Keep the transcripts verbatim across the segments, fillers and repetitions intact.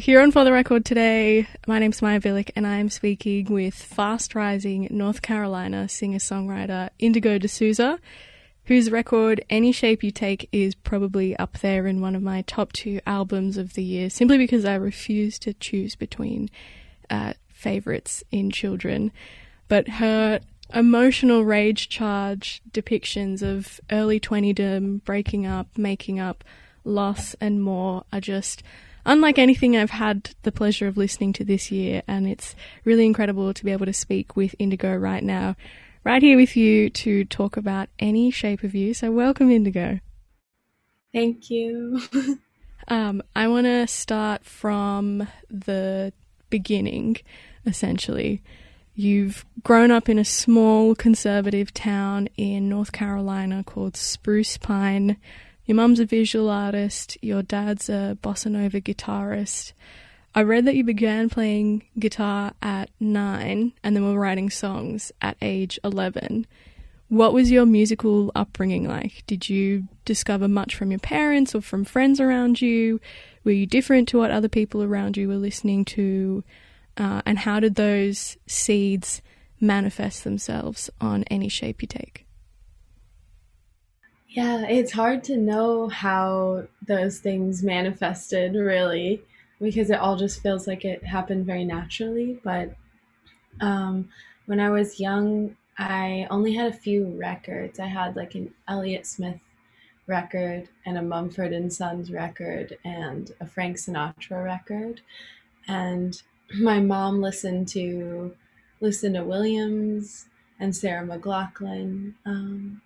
Here on For the Record today, my name's Maya Billick and I'm speaking with fast-rising North Carolina singer-songwriter Indigo De Souza, whose record Any Shape You Take is probably up there in one of my top two albums of the year, simply because I refuse to choose between uh, favourites in children. But her emotional rage-charged depictions of early twenty-dom, breaking up, making up, loss and more are just unlike anything I've had the pleasure of listening to this year, and it's really incredible to be able to speak with Indigo right now, right here with you to talk about Any Shape of You. So welcome, Indigo. Thank you. um, I want to start from the beginning, essentially. You've grown up in a small conservative town in North Carolina called Spruce Pine. Your mum's a visual artist, your dad's a bossa nova guitarist. I read that you began playing guitar at nine and then were writing songs at age eleven. What was your musical upbringing like? Did you discover much from your parents or from friends around you? Were you different to what other people around you were listening to? Uh, and how did those seeds manifest themselves on Any Shape You Take? Yeah, it's hard to know how those things manifested, really, because it all just feels like it happened very naturally. But um, when I was young, I only had a few records. I had like an Elliott Smith record and a Mumford and Sons record and a Frank Sinatra record. And my mom listened to Lucinda Williams and Sarah McLachlan. Um,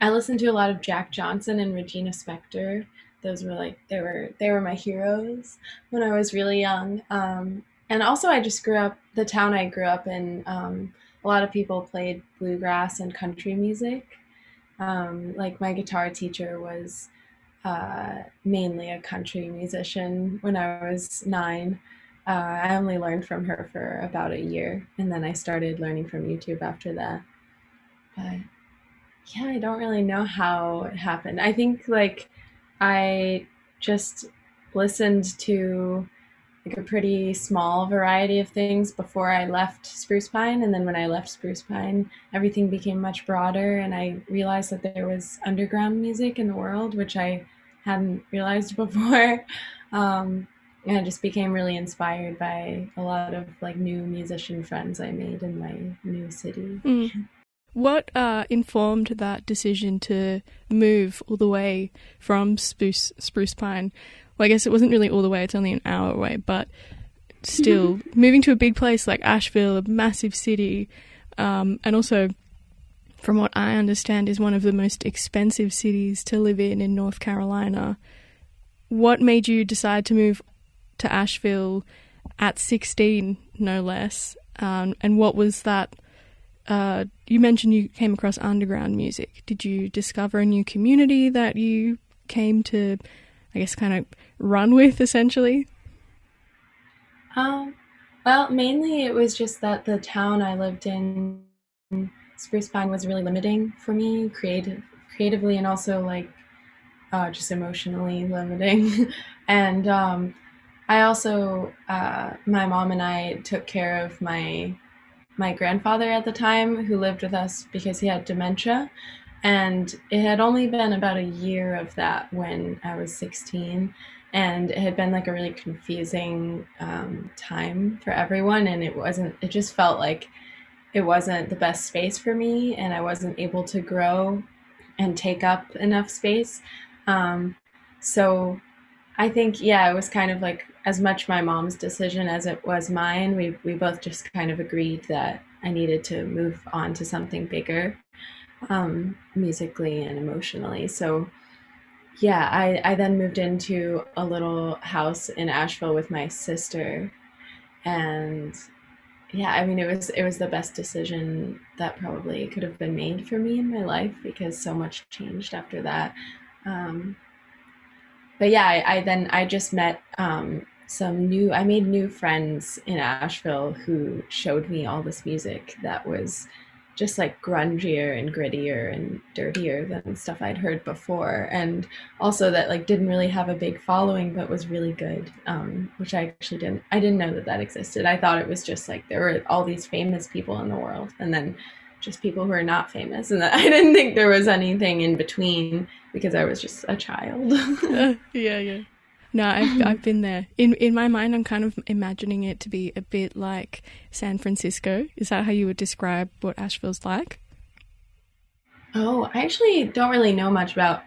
I listened to a lot of Jack Johnson and Regina Spektor. Those were like, they were they were my heroes when I was really young. Um, and also I just grew up, the town I grew up in, um, a lot of people played bluegrass and country music. Um, like my guitar teacher was uh, mainly a country musician when I was nine. Uh, I only learned from her for about a year. And then I started learning from YouTube after that. But yeah, I don't really know how it happened. I think like I just listened to like a pretty small variety of things before I left Spruce Pine. And then when I left Spruce Pine, everything became much broader. And I realized that there was underground music in the world, which I hadn't realized before. Um, and I just became really inspired by a lot of like new musician friends I made in my new city. Mm. What uh, informed that decision to move all the way from Spruce, Spruce Pine? Well, I guess it wasn't really all the way, it's only an hour away, but still moving to a big place like Asheville, a massive city, um, and also from what I understand is one of the most expensive cities to live in in North Carolina. What made you decide to move to Asheville at sixteen, no less? Um, and what was that Uh, you mentioned you came across underground music. Did you discover a new community that you came to, I guess, kind of run with, essentially? Um, well, mainly it was just that the town I lived in, Spruce Pine, was really limiting for me creative, creatively and also, like, uh, just emotionally limiting. And um, I also, uh, my mom and I took care of my my grandfather at the time, who lived with us because he had dementia. And it had only been about a year of that when I was sixteen, and it had been like a really confusing um, time for everyone. And it wasn't, it just felt like it wasn't the best space for me, and I wasn't able to grow and take up enough space. Um, so I think, yeah, it was kind of like as much my mom's decision as it was mine. We, we both just kind of agreed that I needed to move on to something bigger. Um, musically and emotionally. So yeah, I, I then moved into a little house in Asheville with my sister, and yeah, I mean, it was, it was the best decision that probably could have been made for me in my life, because so much changed after that. Um, but yeah, I, I then, I just met um, some new, I made new friends in Asheville who showed me all this music that was just like grungier and grittier and dirtier than stuff I'd heard before. And also that like didn't really have a big following, but was really good, um, which I actually didn't, I didn't know that that existed. I thought it was just like, there were all these famous people in the world and then just people who are not famous. And that I didn't think there was anything in between because I was just a child. uh, yeah, yeah. No, I've, I've been there. In in my mind, I'm kind of imagining it to be a bit like San Francisco. Is that how you would describe what Asheville's like? Oh, I actually don't really know much about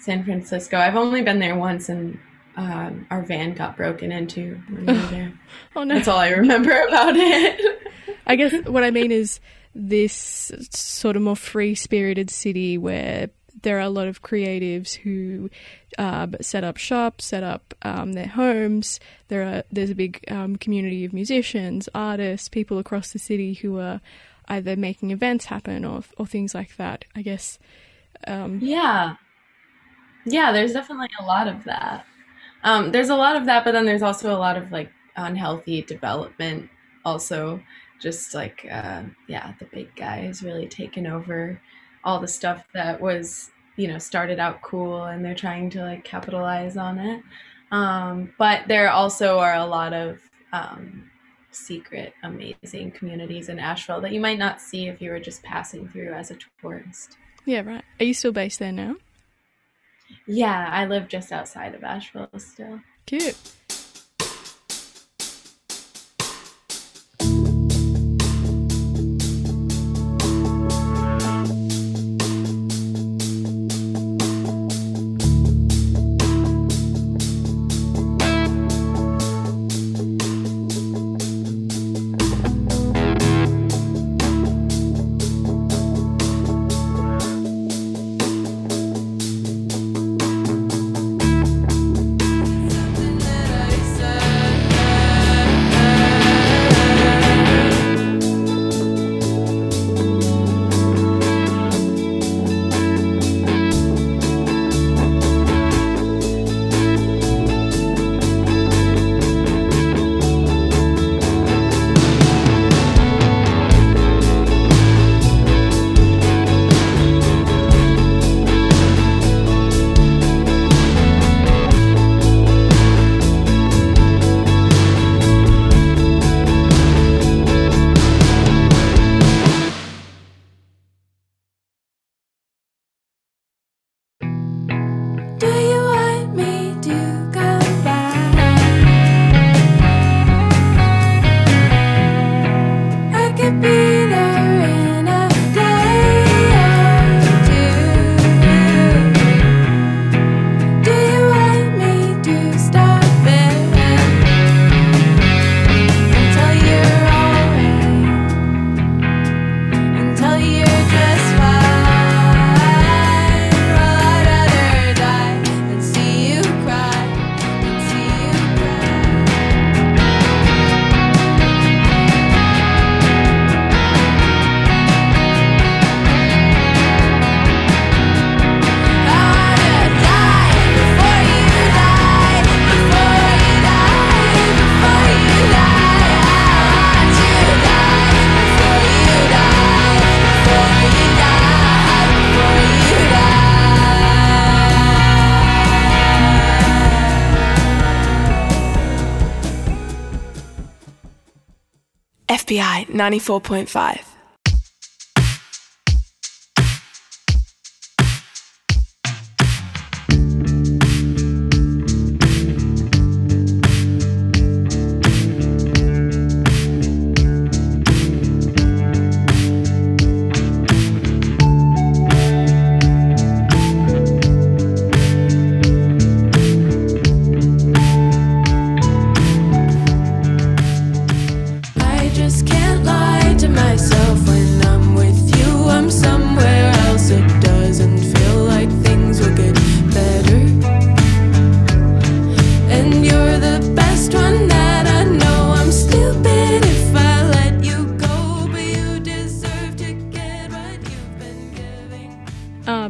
San Francisco. I've only been there once, and uh, our van got broken into when we were there. Oh, no. That's all I remember about it. I guess what I mean is this sort of more free-spirited city where there are a lot of creatives who uh, set up shops, set up um, their homes. There are there's a big um, community of musicians, artists, people across the city who are either making events happen or or things like that, I guess. Um, yeah. Yeah, there's definitely a lot of that. Um, there's a lot of that, but then there's also a lot of, like, unhealthy development also. Just, like, uh, yeah, the big guy has really taken over all the stuff that was, you know, started out cool, and they're trying to like capitalize on it. Um, but there also are a lot of um, secret, amazing communities in Asheville that you might not see if you were just passing through as a tourist. Yeah, right. Are you still based there now? Yeah, I live just outside of Asheville still. Cute. That F B I ninety-four point five.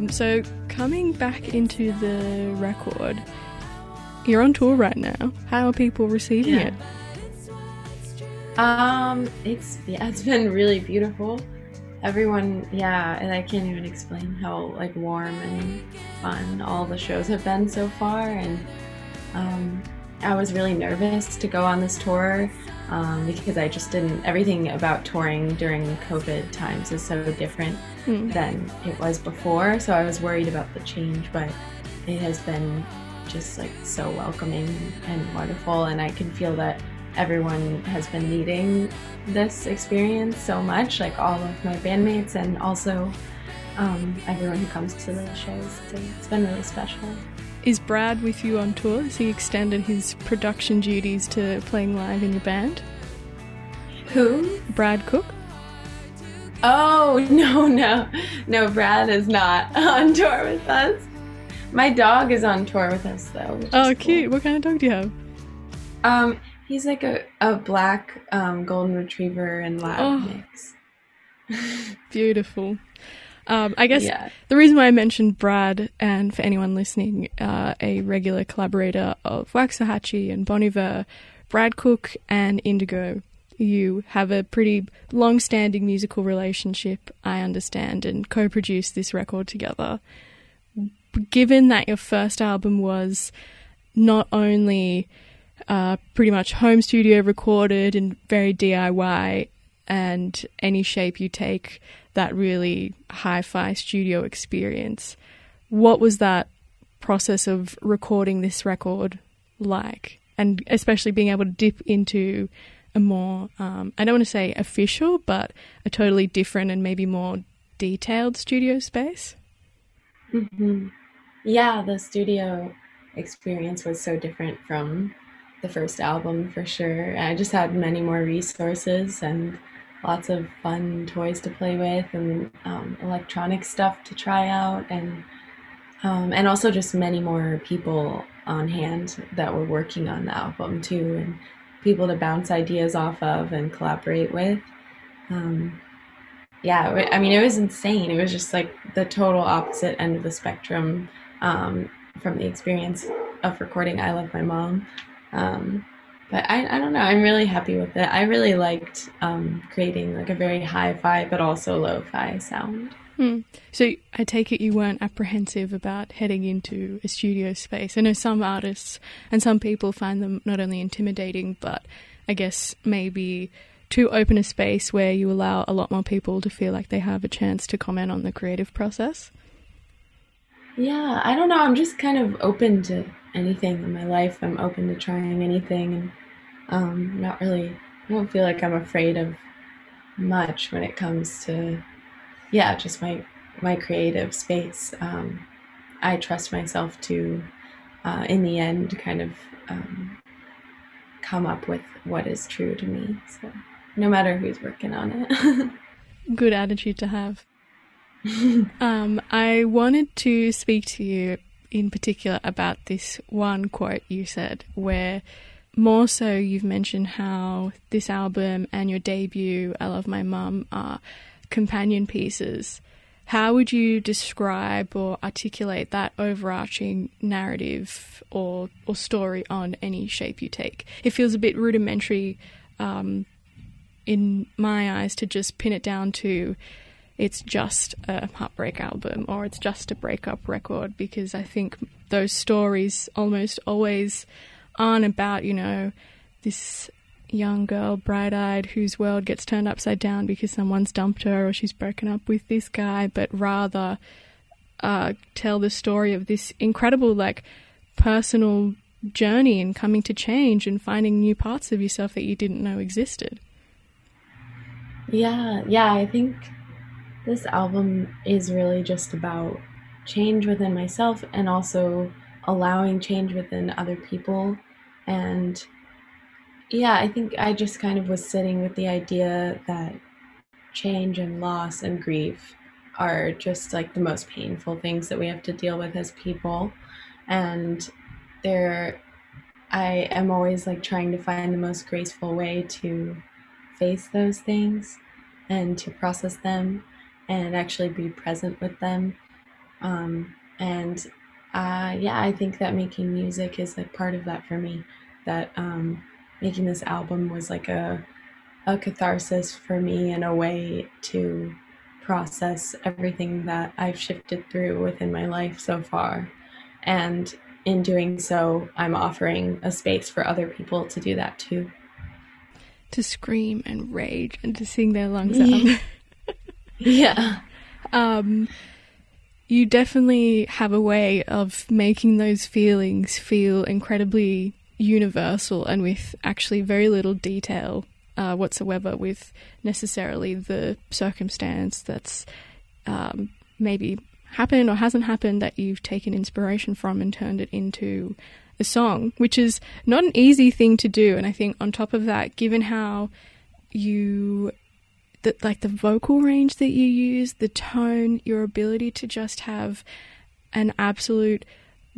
So, coming back into the record, you're on tour right now. How are people receiving yeah. it? Um, it's yeah, it's been really beautiful. Everyone, yeah, and I can't even explain how like warm and fun all the shows have been so far. And um, I was really nervous to go on this tour um, because I just didn't. Everything about touring during COVID times is so different. Mm. Than it was before, so I was worried about the change, but it has been just like so welcoming and wonderful, and I can feel that everyone has been needing this experience so much, like all of my bandmates and also um, everyone who comes to the shows, so it's been really special. Is Brad with you on tour? Has he extended his production duties to playing live in your band? Who? Brad Cook? Oh, no, no. No, Brad is not on tour with us. My dog is on tour with us, though. Oh, cute. Cool. What kind of dog do you have? Um, he's like a, a black um, golden retriever and lab oh. mix. Beautiful. Um, I guess yeah. the reason why I mentioned Brad, and for anyone listening, uh, a regular collaborator of Waxahatchee and Bon Iver, Brad Cook and Indigo. You have a pretty long-standing musical relationship, I understand, and co-produced this record together. Given that your first album was not only uh, pretty much home studio recorded and very D I Y, and Any Shape You Take, that really hi-fi studio experience, what was that process of recording this record like? And especially being able to dip into a more, um, I don't want to say official, but a totally different and maybe more detailed studio space? Mm-hmm. Yeah, the studio experience was so different from the first album for sure. I just had many more resources and lots of fun toys to play with and um, electronic stuff to try out and um, and also just many more people on hand that were working on the album too, and people to bounce ideas off of and collaborate with. Um, yeah, I mean, it was insane. It was just like the total opposite end of the spectrum um, from the experience of recording I Love My Mom. Um, but I, I don't know, I'm really happy with it. I really liked um, creating like a very hi-fi but also lo-fi sound. Hmm. So I take it you weren't apprehensive about heading into a studio space. I know some artists and some people find them not only intimidating, but I guess maybe too open a space where you allow a lot more people to feel like they have a chance to comment on the creative process. Yeah, I don't know. I'm just kind of open to anything in my life. I'm open to trying anything, and um, not really. I don't feel like I'm afraid of much when it comes to. Yeah, just my my creative space. Um, I trust myself to, uh, in the end, kind of um, come up with what is true to me. So no matter who's working on it. Good attitude to have. um, I wanted to speak to you in particular about this one quote you said, where more so you've mentioned how this album and your debut, I Love My Mom, are companion pieces. How would you describe or articulate that overarching narrative or or story on Any Shape You Take? It feels a bit rudimentary um, in my eyes to just pin it down to it's just a heartbreak album or it's just a breakup record, because I think those stories almost always aren't about, you know, this young girl, bright-eyed, whose world gets turned upside down because someone's dumped her or she's broken up with this guy, but rather uh, tell the story of this incredible, like, personal journey and coming to change and finding new parts of yourself that you didn't know existed. Yeah, yeah, I think this album is really just about change within myself and also allowing change within other people. And yeah, I think I just kind of was sitting with the idea that change and loss and grief are just like the most painful things that we have to deal with as people. And there, I am always like trying to find the most graceful way to face those things and to process them and actually be present with them. Um, and uh, yeah, I think that making music is like part of that for me, that um, making this album was like a, a catharsis for me and a way to process everything that I've shifted through within my life so far. And in doing so, I'm offering a space for other people to do that too. To scream and rage and to sing their lungs out. Yeah. Um, you definitely have a way of making those feelings feel incredibly universal and with actually very little detail uh, whatsoever with necessarily the circumstance that's um, maybe happened or hasn't happened that you've taken inspiration from and turned it into a song, which is not an easy thing to do. And I think on top of that, given how you, the, like the vocal range that you use, the tone, your ability to just have an absolute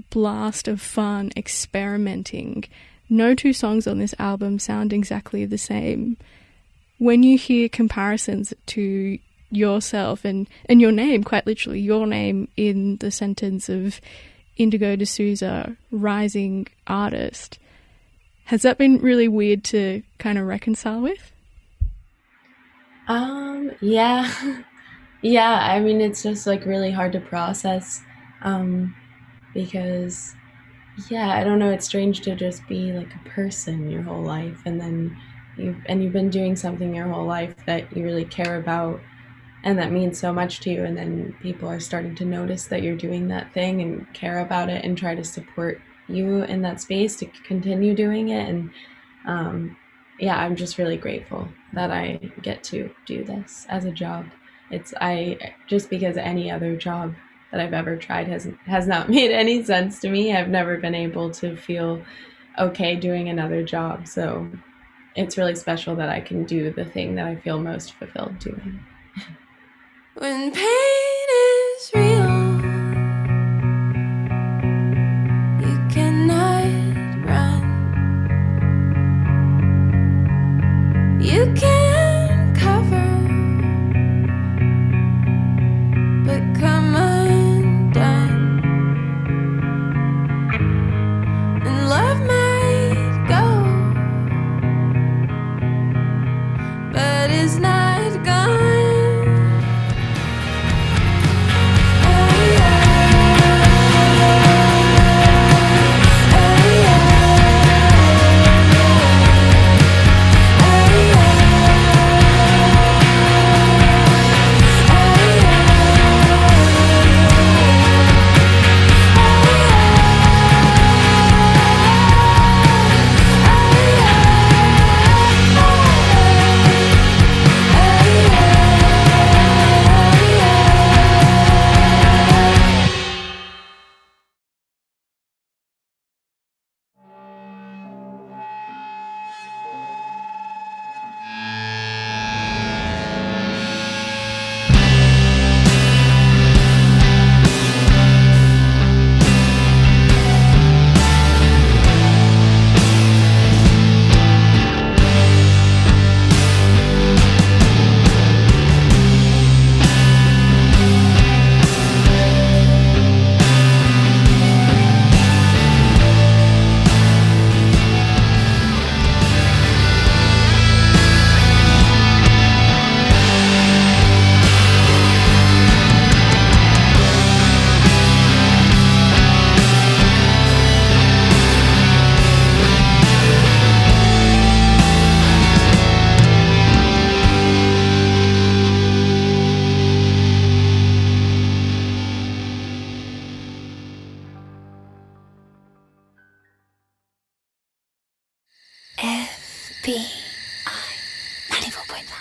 blast of fun experimenting. No two songs on this album sound exactly the same. When you hear comparisons to yourself and, and your name, quite literally your name in the sentence of Indigo De Souza, rising artist, has that been really weird to kind of reconcile with? Um, yeah. Yeah, I mean, it's just like really hard to process um, because, yeah, I don't know, it's strange to just be like a person your whole life and then you've, and you've been doing something your whole life that you really care about and that means so much to you, and then people are starting to notice that you're doing that thing and care about it and try to support you in that space to continue doing it. And um, yeah, I'm just really grateful that I get to do this as a job. It's I just because any other job that I've ever tried has has not made any sense to me. I've never been able to feel okay doing another job. So it's really special that I can do the thing that I feel most fulfilled doing. When pain is real, you cannot run. You can cover, but come undone. And love might go, but it's not gone. Oh, B I ninety-four point five.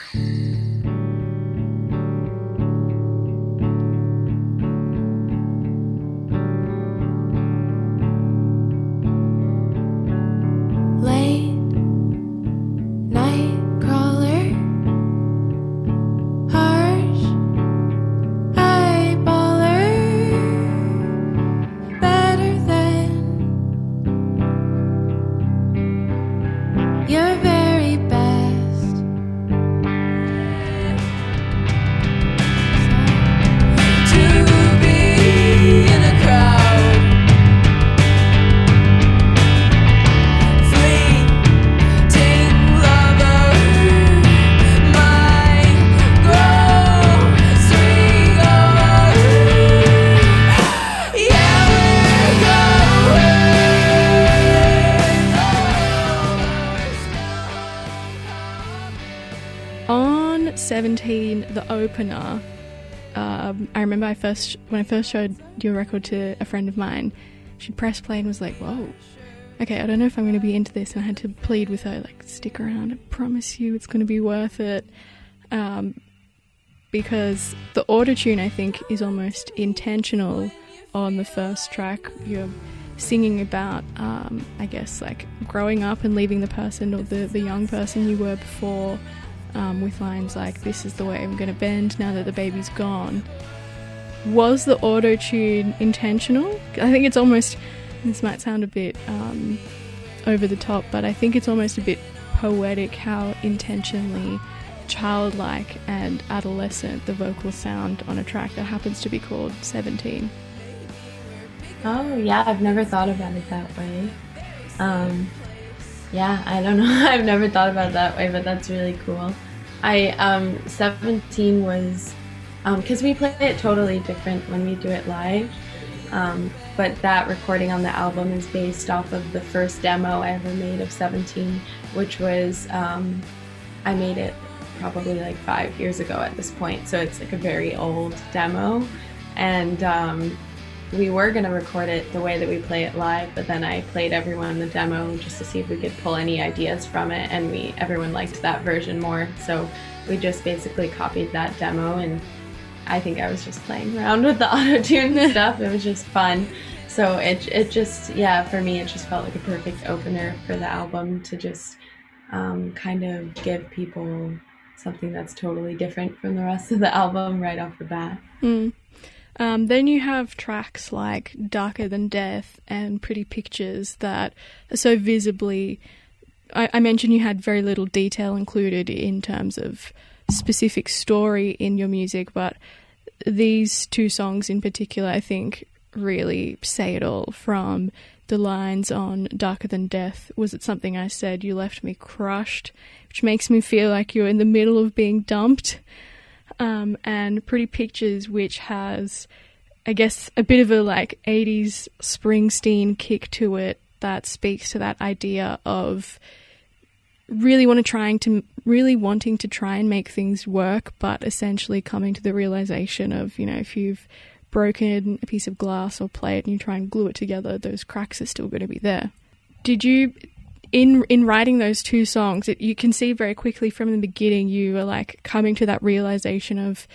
seventeen, the opener. Um, I remember I first when I first showed your record to a friend of mine, she pressed play and was like, "Whoa, okay, I don't know if I'm going to be into this." And I had to plead with her, like, "Stick around. I promise you, it's going to be worth it." Um, because the autotune, I think, is almost intentional on the first track. You're singing about, um, I guess, like growing up and leaving the person or the the young person you were before. Um, with lines like, "This is the way I'm going to bend now that the baby's gone." Was the auto-tune intentional? I think it's almost, this might sound a bit um, over the top, but I think it's almost a bit poetic how intentionally childlike and adolescent the vocal sound on a track that happens to be called seventeen. Oh yeah, I've never thought about it that way. Um, yeah, I don't know. I've never thought about it that way, but that's really cool. I um, seventeen was, um, because we play it totally different when we do it live, um, but that recording on the album is based off of the first demo I ever made of seventeen, which was, um, I made it probably like five years ago at this point, so it's like a very old demo, and um, we were going to record it the way that we play it live, but then I played everyone the demo just to see if we could pull any ideas from it, and we everyone liked that version more, so we just basically copied that demo, and I think I was just playing around with the auto-tune and stuff. It was just fun. So it, it just, yeah, for me it just felt like a perfect opener for the album to just um, kind of give people something that's totally different from the rest of the album right off the bat. Mm. Um, then you have tracks like Darker Than Death and Pretty Pictures that are so visibly... I, I mentioned you had very little detail included in terms of specific story in your music, but these two songs in particular, I think, really say it all, from the lines on Darker Than Death, "Was it something I said? You left me crushed," which makes me feel like you're in the middle of being dumped. Um, and Pretty Pictures, which has, I guess, a bit of a like eighties Springsteen kick to it that speaks to that idea of really want to trying to really wanting to try and make things work, but essentially coming to the realization of, you know, if you've broken a piece of glass or plate and you try and glue it together, those cracks are still going to be there. Did you, In in writing those two songs, it, you can see very quickly from the beginning you were like coming to that realization of,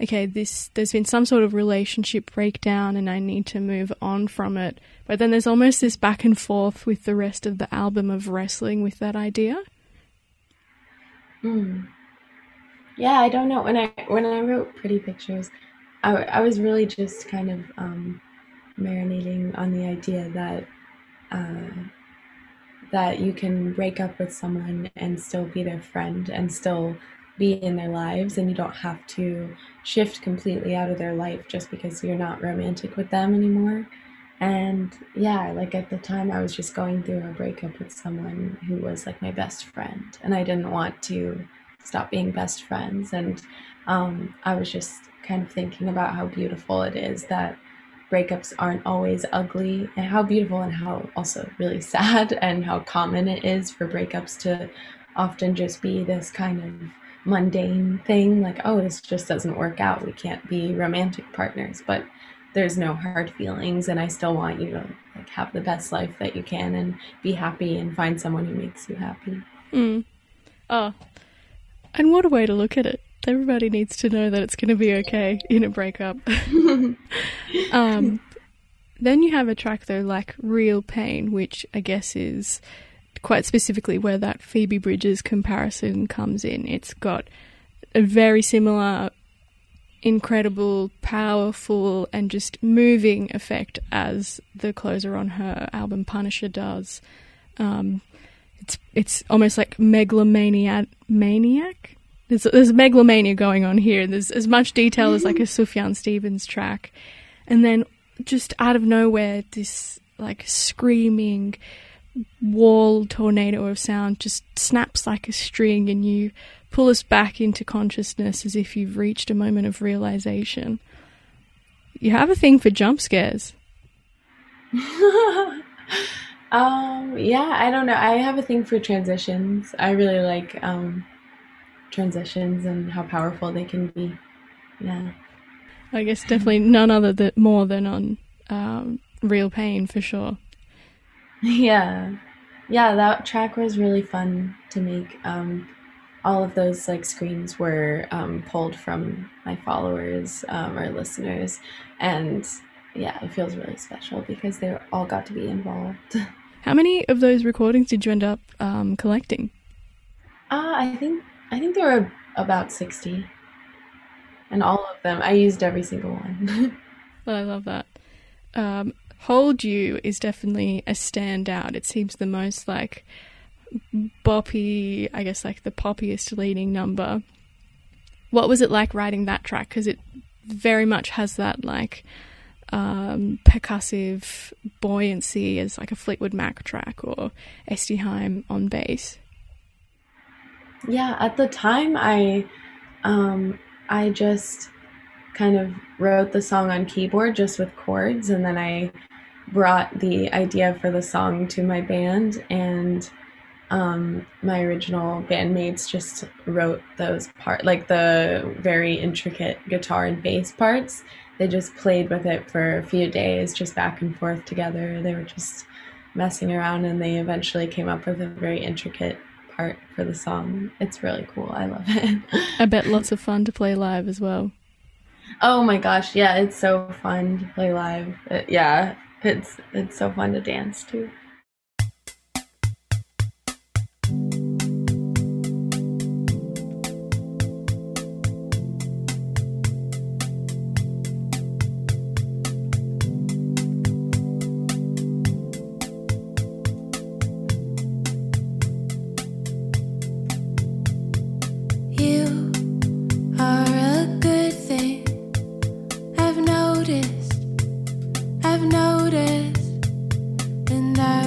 okay, this there's been some sort of relationship breakdown and I need to move on from it. But then there's almost this back and forth with the rest of the album of wrestling with that idea. Mm. Yeah, I don't know. When I when I wrote Pretty Pictures, I, I was really just kind of um, marinating on the idea that. Uh, that you can break up with someone and still be their friend and still be in their lives, and you don't have to shift completely out of their life just because you're not romantic with them anymore. And yeah, like at the time I was just going through a breakup with someone who was like my best friend, and I didn't want to stop being best friends. And um, I was just kind of thinking about how beautiful it is that breakups aren't always ugly, and how beautiful and how also really sad, and how common it is for breakups to often just be this kind of mundane thing, like, oh, this just doesn't work out, we can't be romantic partners, but there's no hard feelings, and I still want you to like have the best life that you can and be happy and find someone who makes you happy. Mm. Oh, and what a way to look at it. Everybody needs to know that it's going to be okay in a breakup. um, then you have a track, though, like Real Pain, which I guess is quite specifically where that Phoebe Bridgers comparison comes in. It's got a very similar, incredible, powerful and just moving effect as the closer on her album Punisher does. Um, it's it's almost like megalomaniac. Maniac? There's, there's megalomania going on here. There's as much detail as like a Sufjan Stevens track. And then just out of nowhere, this like screaming wall tornado of sound just snaps like a string and you pull us back into consciousness as if you've reached a moment of realization. You have a thing for jump scares. um, yeah, I don't know. I have a thing for transitions. I really like... Um, transitions and how powerful they can be. Yeah, I guess definitely none other than more than on um, Real Pain for sure. Yeah, yeah, that track was really fun to make. Um, all of those like screams were um, pulled from my followers um, or listeners, and yeah, it feels really special because they all got to be involved. How many of those recordings did you end up um, collecting? Uh, I think. I think there were about sixty, and all of them, I used every single one. Well, I love that. Um, Hold You is definitely a standout. It seems the most like boppy, I guess like the poppiest leading number. What was it like writing that track? Because it very much has that like um, percussive buoyancy as like a Fleetwood Mac track or Este Haim on bass. Yeah, at the time, I um, I just kind of wrote the song on keyboard just with chords, and then I brought the idea for the song to my band, and um, my original bandmates just wrote those part, like the very intricate guitar and bass parts. They just played with it for a few days, just back and forth together. They were just messing around, and they eventually came up with a very intricate part for the song. It's really cool. I love it. I bet lots of fun to play live as well. Oh my gosh, yeah, it's so fun to play live. It, yeah, it's it's so fun to dance too. I've noticed, I've noticed, and I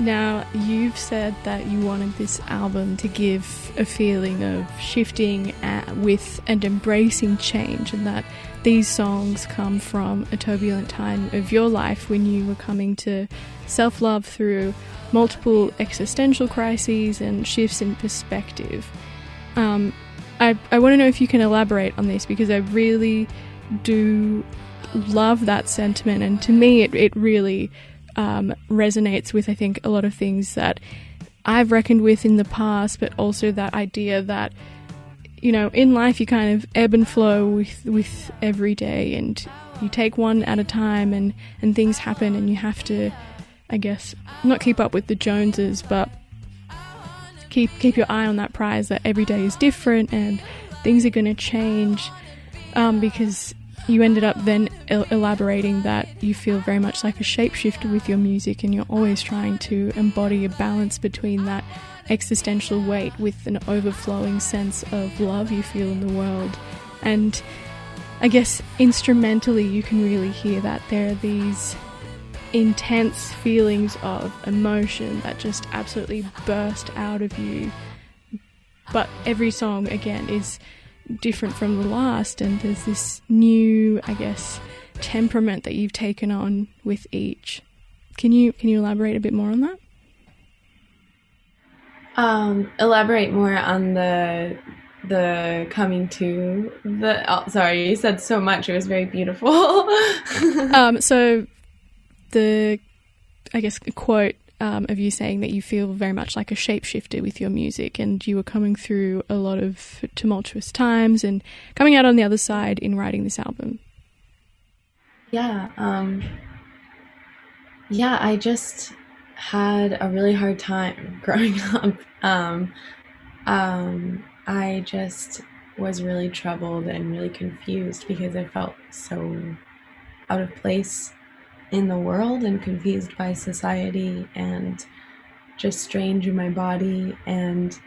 Now, you've said that you wanted this album to give a feeling of shifting at, with and embracing change, and that these songs come from a turbulent time of your life when you were coming to self-love through multiple existential crises and shifts in perspective. Um, I, I want to know if you can elaborate on this, because I really do love that sentiment, and to me it, it really... Um, resonates with, I think, a lot of things that I've reckoned with in the past, but also that idea that, you know, in life you kind of ebb and flow with, with every day, and you take one at a time, and, and things happen, and you have to, I guess, not keep up with the Joneses, but keep, keep your eye on that prize, that every day is different and things are going to change, um, because... You ended up then el- elaborating that you feel very much like a shapeshifter with your music, and you're always trying to embody a balance between that existential weight with an overflowing sense of love you feel in the world. And I guess instrumentally you can really hear that there are these intense feelings of emotion that just absolutely burst out of you. But every song, again, is... different from the last, and there's this new, I guess, temperament that you've taken on with each. Can you can you elaborate a bit more on that? Um, elaborate more on the the coming to the. Oh, sorry, you said so much. It was very beautiful. um, so the, I guess, quote. Um, of you saying that you feel very much like a shapeshifter with your music, and you were coming through a lot of tumultuous times and coming out on the other side in writing this album. Yeah. Um, yeah, I just had a really hard time growing up. Um, um, I just was really troubled and really confused because I felt so out of place in the world and confused by society and just strange in my body. And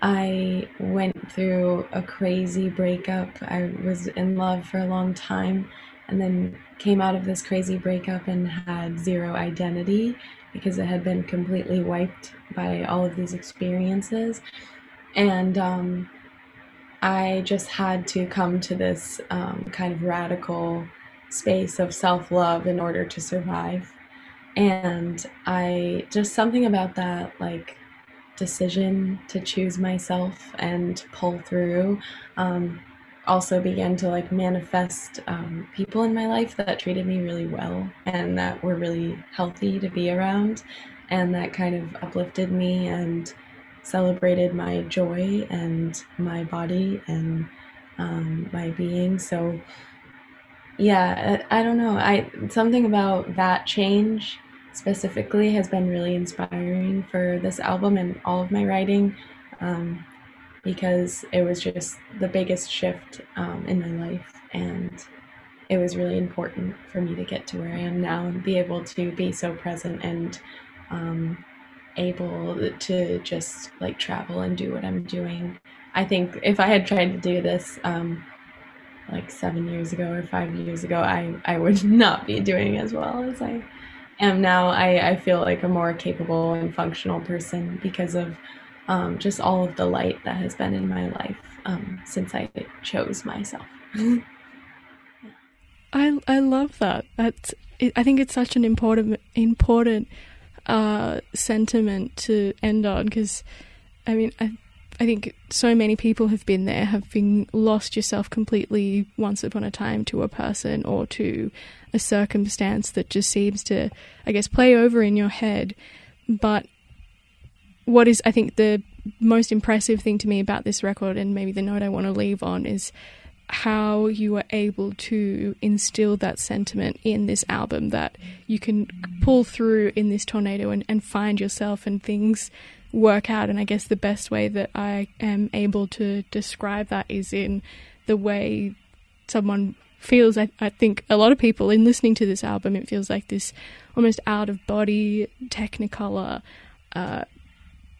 I went through a crazy breakup. I was in love for a long time and then came out of this crazy breakup and had zero identity because it had been completely wiped by all of these experiences. And um, I just had to come to this um, kind of radical space of self-love in order to survive. And I just something about that like decision to choose myself and pull through um, also began to like manifest um, people in my life that treated me really well and that were really healthy to be around, and that kind of uplifted me and celebrated my joy and my body and um, my being. So yeah, I don't know. I something about that change specifically has been really inspiring for this album and all of my writing, um, because it was just the biggest shift um, in my life, and it was really important for me to get to where I am now and be able to be so present and um, able to just like travel and do what I'm doing. I think if I had tried to do this um, like seven years ago or five years ago, I, I would not be doing as well as I am now. I, I feel like a more capable and functional person because of um, just all of the light that has been in my life um, since I chose myself. I, I love that. That's, I think it's such an important, important uh, sentiment to end on, because, I mean, I I think so many people have been there, have been lost yourself completely once upon a time to a person or to a circumstance that just seems to, I guess, play over in your head. But what is, I think, the most impressive thing to me about this record, and maybe the note I want to leave on, is how you were able to instill that sentiment in this album, that you can pull through in this tornado and, and find yourself and things work out. And I guess the best way that I am able to describe that is in the way someone feels. I, I think a lot of people in listening to this album, it feels like this almost out of body technicolor uh,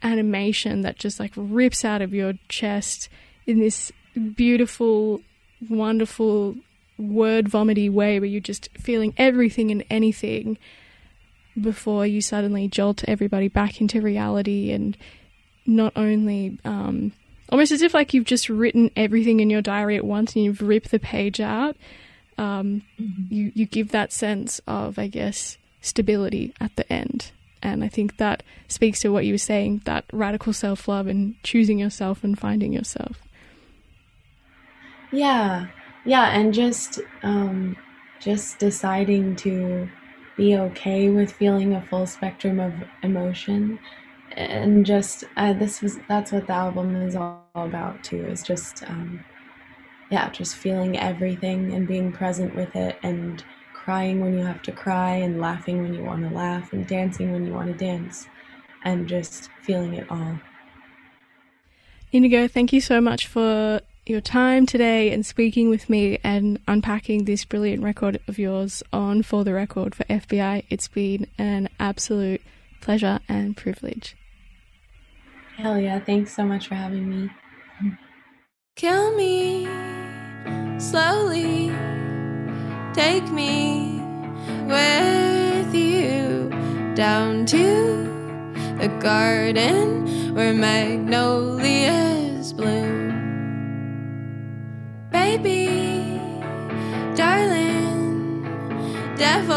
animation that just like rips out of your chest in this beautiful, wonderful, word vomity way where you're just feeling everything and anything. before you suddenly jolt everybody back into reality, and not only um, almost as if like you've just written everything in your diary at once and you've ripped the page out. Um, mm-hmm. you, you give that sense of, I guess, stability at the end. And I think that speaks to what you were saying, that radical self-love and choosing yourself and finding yourself. Yeah. Yeah. And just, um, just deciding to be okay with feeling a full spectrum of emotion. And just, uh, this was, that's what the album is all about too, is just, um, yeah, just feeling everything and being present with it, and crying when you have to cry, and laughing when you want to laugh, and dancing when you want to dance, and just feeling it all. Indigo, thank you so much for your time today and speaking with me and unpacking this brilliant record of yours on For the Record for F B I. It's been an absolute pleasure and privilege. Hell yeah, thanks so much for having me. Kill me slowly, take me with you down to the garden where magnolias bloom. Baby, darling, devil.